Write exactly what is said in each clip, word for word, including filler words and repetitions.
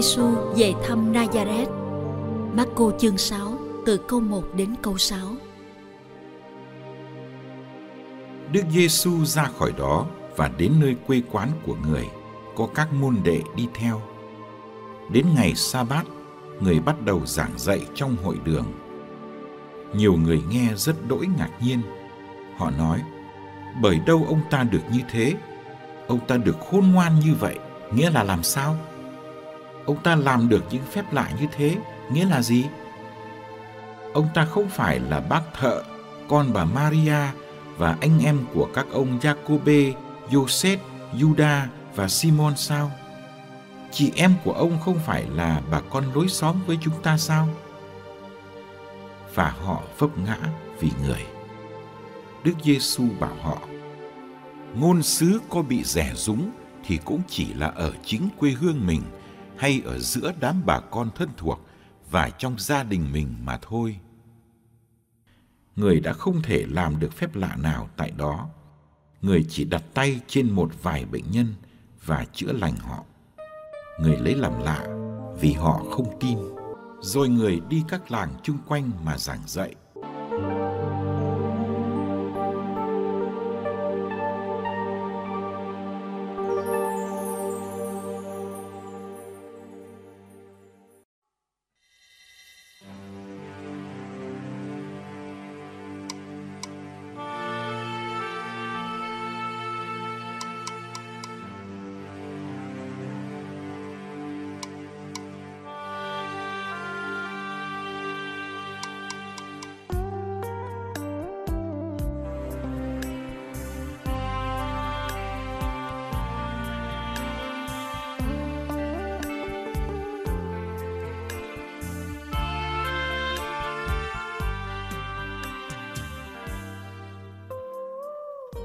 Giê-xu về thăm Nazareth. Mác-cô chương sáu từ câu một đến câu sáu. Đức Giê-xu ra khỏi đó và đến nơi quê quán của người, có các môn đệ đi theo. Đến ngày Sa-bát, người bắt đầu giảng dạy trong hội đường. Nhiều người nghe rất đỗi ngạc nhiên. Họ nói, bởi đâu ông ta được như thế? Ông ta được khôn ngoan như vậy, nghĩa là làm sao? Ông ta làm được những phép lạ như thế, nghĩa là gì? Ông ta không phải là bác thợ, con bà Maria và anh em của các ông Jacob, Joseph, Judah và Simon sao? Chị em của ông không phải là bà con lối xóm với chúng ta sao? Và họ vấp ngã vì người. Đức Giê-xu bảo họ, ngôn sứ có bị rẻ rúng thì cũng chỉ là ở chính quê hương mình hay ở giữa đám bà con thân thuộc và trong gia đình mình mà thôi. Người đã không thể làm được phép lạ nào tại đó. Người chỉ đặt tay trên một vài bệnh nhân và chữa lành họ. Người lấy làm lạ vì họ không tin. Rồi người đi các làng chung quanh mà giảng dạy.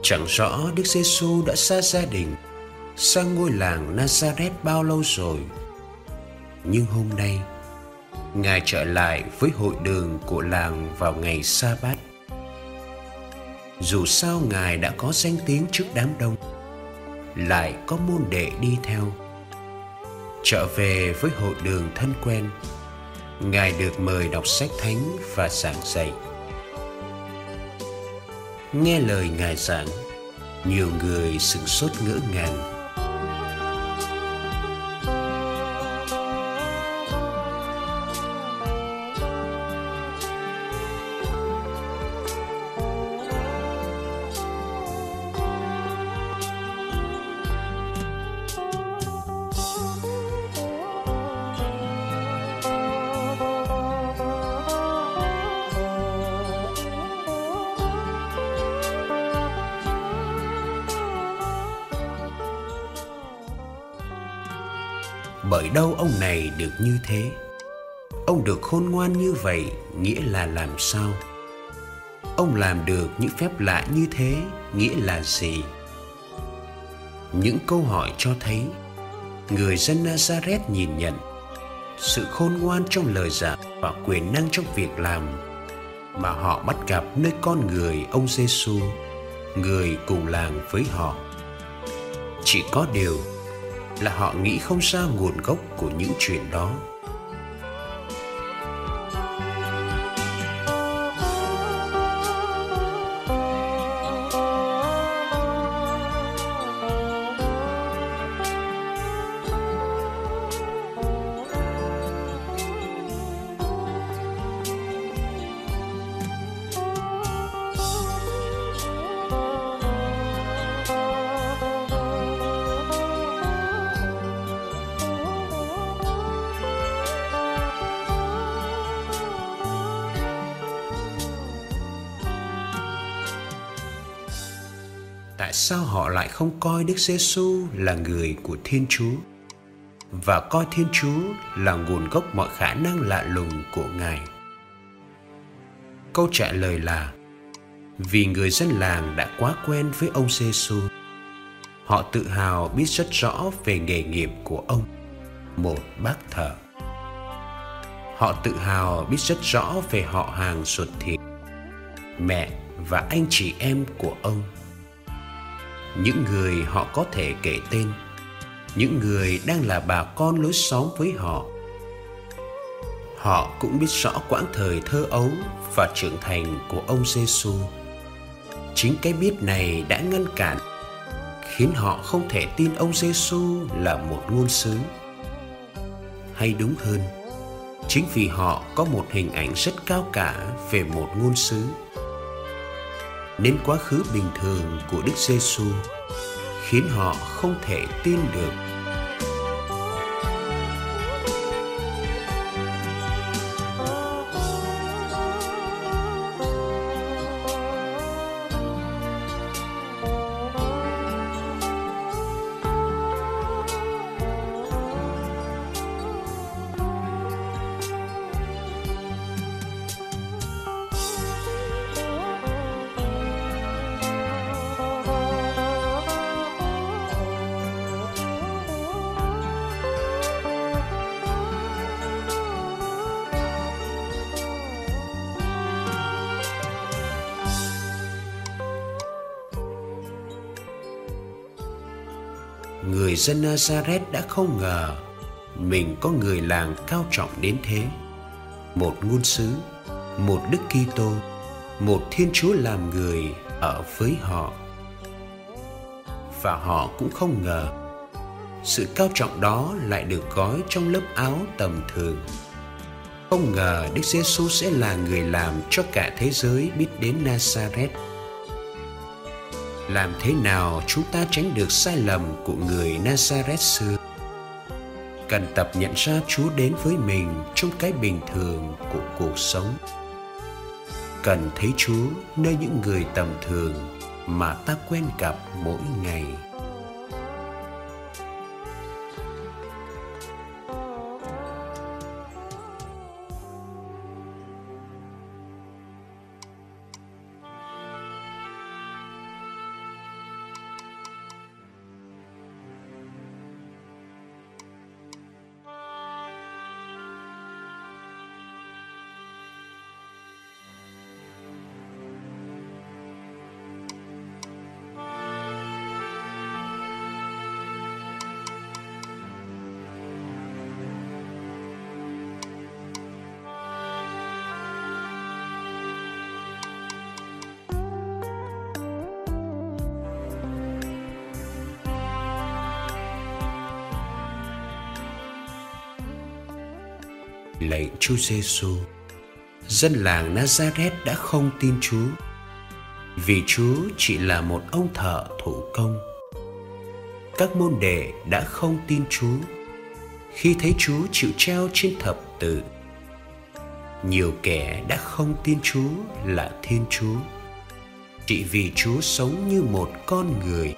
Chẳng rõ Đức Giê-xu đã xa gia đình, xa ngôi làng Nazareth bao lâu rồi. Nhưng hôm nay, Ngài trở lại với hội đường của làng vào ngày Sa-bát. Dù sao Ngài đã có danh tiếng trước đám đông, lại có môn đệ đi theo. Trở về với hội đường thân quen, Ngài được mời đọc sách thánh và giảng dạy. Nghe lời Ngài giảng, nhiều người sửng sốt ngỡ ngàng. Bởi đâu ông này được như thế? Ông được khôn ngoan như vậy, nghĩa là làm sao? Ông làm được những phép lạ như thế, nghĩa là gì? Những câu hỏi cho thấy, người dân Nazareth nhìn nhận sự khôn ngoan trong lời giảng và quyền năng trong việc làm mà họ bắt gặp nơi con người ông Giê-xu, người cùng làng với họ. Chỉ có điều là họ nghĩ không ra nguồn gốc của những chuyện đó. Tại sao họ lại không coi Đức Giê-xu là người của Thiên Chúa và coi Thiên Chúa là nguồn gốc mọi khả năng lạ lùng của Ngài? Câu trả lời là vì người dân làng đã quá quen với ông Giê-xu. Họ tự hào biết rất rõ về nghề nghiệp của ông, một bác thợ. Họ tự hào biết rất rõ về họ hàng ruột thịt, mẹ và anh chị em của ông. Những người họ có thể kể tên những người đang là bà con lối xóm với họ. Họ cũng biết rõ quãng thời thơ ấu và trưởng thành của ông Giê-xu. Chính cái biết này đã ngăn cản, khiến họ không thể tin ông Giê-xu là một ngôn sứ. Hay đúng hơn, chính vì họ có một hình ảnh rất cao cả về một ngôn sứ, nên quá khứ bình thường của Đức Giê-xu khiến họ không thể tin được. Người dân Nazareth đã không ngờ mình có người làng cao trọng đến thế. Một ngôn sứ, một Đức Kitô, một Thiên Chúa làm người ở với họ. Và họ cũng không ngờ sự cao trọng đó lại được gói trong lớp áo tầm thường. Không ngờ Đức Giê-xu sẽ là người làm cho cả thế giới biết đến Nazareth. Làm thế nào chúng ta tránh được sai lầm của người Nazareth xưa? Cần tập nhận ra Chúa đến với mình trong cái bình thường của cuộc sống. Cần thấy Chúa nơi những người tầm thường mà ta quen gặp mỗi ngày. Lạy Chúa Giê-xu, dân làng Nazareth đã không tin Chúa, vì Chúa chỉ là một ông thợ thủ công. Các môn đệ đã không tin Chúa khi thấy Chúa chịu treo trên thập tự. Nhiều kẻ đã không tin Chúa là Thiên Chúa, chỉ vì Chúa sống như một con người.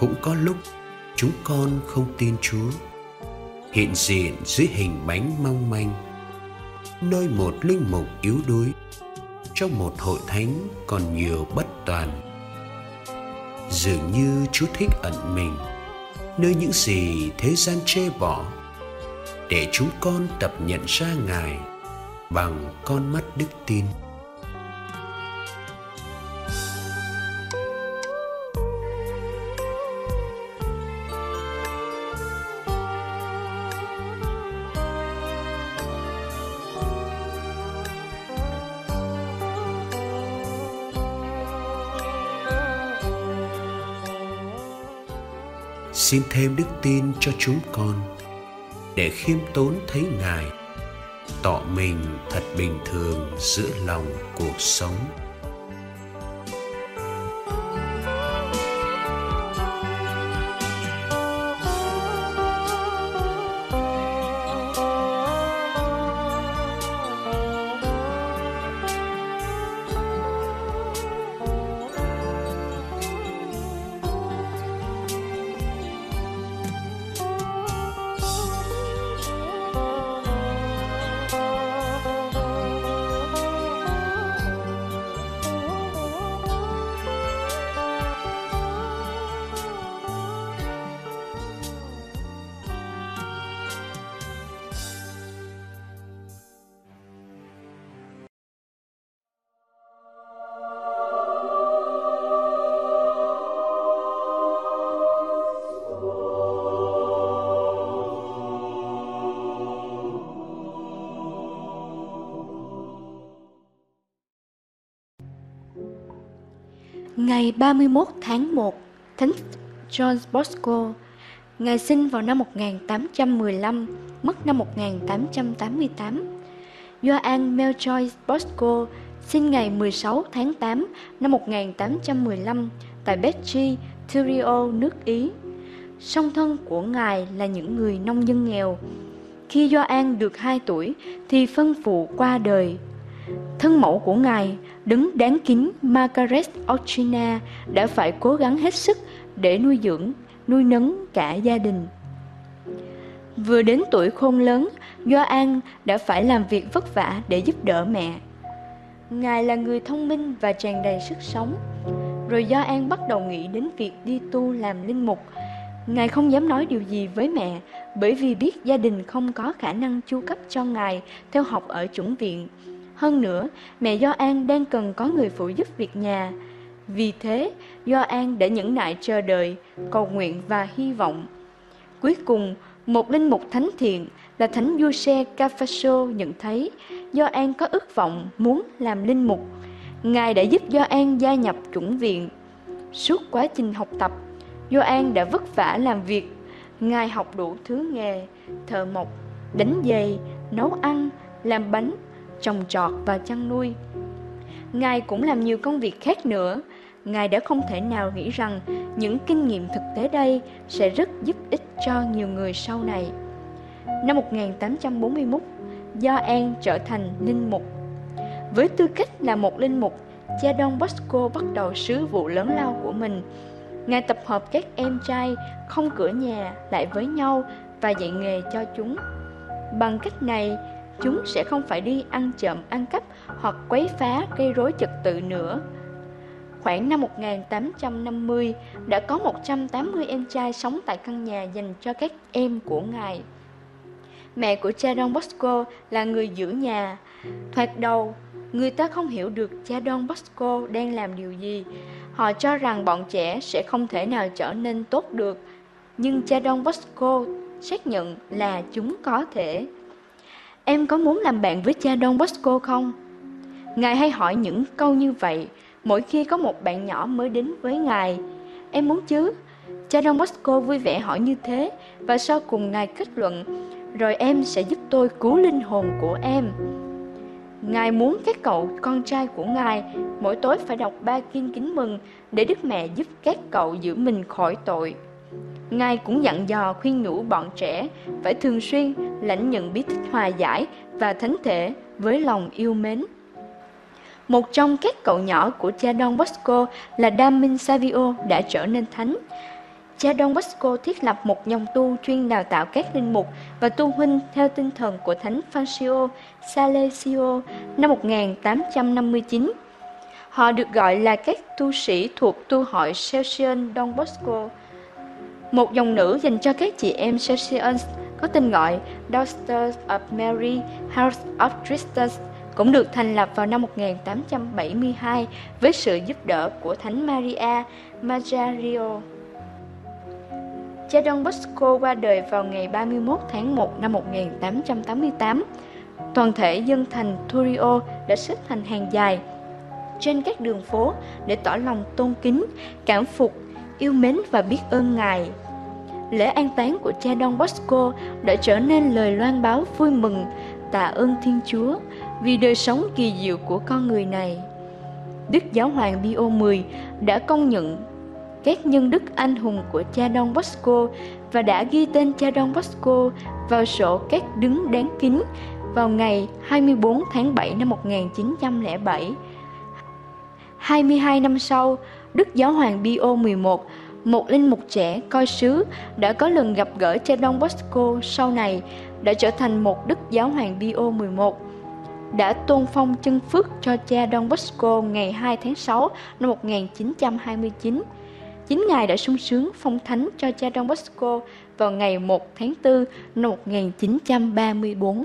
Cũng có lúc chúng con không tin Chúa hiện diện dưới hình bánh mong manh, nơi một linh mục yếu đuối, trong một hội thánh còn nhiều bất toàn. Dường như Chúa thích ẩn mình nơi những gì thế gian chê bỏ, để chúng con tập nhận ra Ngài bằng con mắt đức tin. Xin thêm đức tin cho chúng con, để khiêm tốn thấy Ngài, tỏ mình thật bình thường giữa lòng cuộc sống. Oh, Ngày ba mươi mốt tháng một, Thánh Don Bosco, ngài sinh vào năm một nghìn tám trăm mười lăm, mất năm một nghìn tám trăm tám mươi tám. Gioan Melchior Bosco sinh ngày mười sáu tháng tám năm một nghìn tám trăm mười lăm tại Béziers, Thurio, nước Ý. Song thân của ngài là những người nông dân nghèo. Khi Gioan được hai tuổi thì phân phụ qua đời. Thân mẫu của ngài, đấng đáng kính Margaret Ocina, đã phải cố gắng hết sức để nuôi dưỡng, nuôi nấng cả gia đình. Vừa đến tuổi khôn lớn, Gioan đã phải làm việc vất vả để giúp đỡ mẹ. Ngài là người thông minh và tràn đầy sức sống. Rồi Gioan bắt đầu nghĩ đến việc đi tu làm linh mục. Ngài không dám nói điều gì với mẹ, bởi vì biết gia đình không có khả năng chu cấp cho ngài theo học ở chủng viện. Hơn nữa, mẹ Gioan đang cần có người phụ giúp việc nhà. Vì thế, Gioan đã nhẫn nại chờ đợi, cầu nguyện và hy vọng. Cuối cùng, một linh mục thánh thiện là Thánh Giuseppe Cafasso nhận thấy Gioan có ước vọng muốn làm linh mục. Ngài đã giúp Gioan gia nhập chủng viện. Suốt quá trình học tập, Gioan đã vất vả làm việc. Ngài học đủ thứ nghề: thợ mộc, đánh giày, nấu ăn, làm bánh, trồng trọt và chăn nuôi. Ngài cũng làm nhiều công việc khác nữa. Ngài đã không thể nào nghĩ rằng những kinh nghiệm thực tế đây sẽ rất giúp ích cho nhiều người sau này. Năm một nghìn tám trăm bốn mươi mốt, Gioan trở thành linh mục. Với tư cách là một linh mục, cha Don Bosco bắt đầu sứ vụ lớn lao của mình. Ngài tập hợp các em trai không cửa nhà lại với nhau và dạy nghề cho chúng. Bằng cách này, chúng sẽ không phải đi ăn trộm, ăn cắp hoặc quấy phá gây rối trật tự nữa. Khoảng năm một nghìn tám trăm năm mươi, đã có một trăm tám mươi em trai sống tại căn nhà dành cho các em của ngài. Mẹ của cha Don Bosco là người giữ nhà. Thoạt đầu, người ta không hiểu được cha Don Bosco đang làm điều gì. Họ cho rằng bọn trẻ sẽ không thể nào trở nên tốt được. Nhưng cha Don Bosco xác nhận là chúng có thể. Em có muốn làm bạn với cha Don Bosco không? Ngài hay hỏi những câu như vậy mỗi khi có một bạn nhỏ mới đến với ngài. Em muốn chứ? Cha Don Bosco vui vẻ hỏi như thế, và sau cùng ngài kết luận: rồi em sẽ giúp tôi cứu linh hồn của em. Ngài muốn các cậu con trai của ngài mỗi tối phải đọc ba kinh kính mừng để Đức Mẹ giúp các cậu giữ mình khỏi tội. Ngài cũng dặn dò khuyên nhủ bọn trẻ phải thường xuyên lãnh nhận bí tích hòa giải và thánh thể với lòng yêu mến. Một trong các cậu nhỏ của cha Don Bosco là Đa Minh Savio đã trở nên thánh. Cha Don Bosco thiết lập một dòng tu chuyên đào tạo các linh mục và tu huynh theo tinh thần của Thánh Phanxicô Salesio năm một nghìn tám trăm năm mươi chín. Họ được gọi là các tu sĩ thuộc tu hội Salesian Don Bosco. Một dòng nữ dành cho các chị em Salesian có tên gọi Daughters of Mary, House of Christus cũng được thành lập vào năm một nghìn tám trăm bảy mươi hai với sự giúp đỡ của Thánh Maria Majario. Cha Don Bosco qua đời vào ngày ba mươi mốt tháng một năm một nghìn tám trăm tám mươi tám. Toàn thể dân thành Thurio đã xếp thành hàng dài trên các đường phố để tỏ lòng tôn kính, cảm phục, yêu mến và biết ơn ngài. Lễ an táng của cha Don Bosco đã trở nên lời loan báo vui mừng, tạ ơn Thiên Chúa vì đời sống kỳ diệu của con người này. Đức Giáo hoàng Pio mười đã công nhận các nhân đức anh hùng của cha Don Bosco và đã ghi tên cha Don Bosco vào sổ các đấng đáng kính vào ngày hai mươi tư tháng bảy năm một nghìn chín trăm lẻ bảy. hai mươi hai năm sau, Đức Giáo hoàng Pio mười một, một linh mục trẻ coi sứ đã có lần gặp gỡ cha Don Bosco, sau này đã trở thành một Đức Giáo hoàng Pio mười một, đã tôn phong chân phước cho cha Don Bosco ngày hai tháng sáu năm một nghìn chín trăm hai mươi chín. Chính ngài đã sung sướng phong thánh cho cha Don Bosco vào ngày một tháng tư năm một nghìn chín trăm ba mươi tư.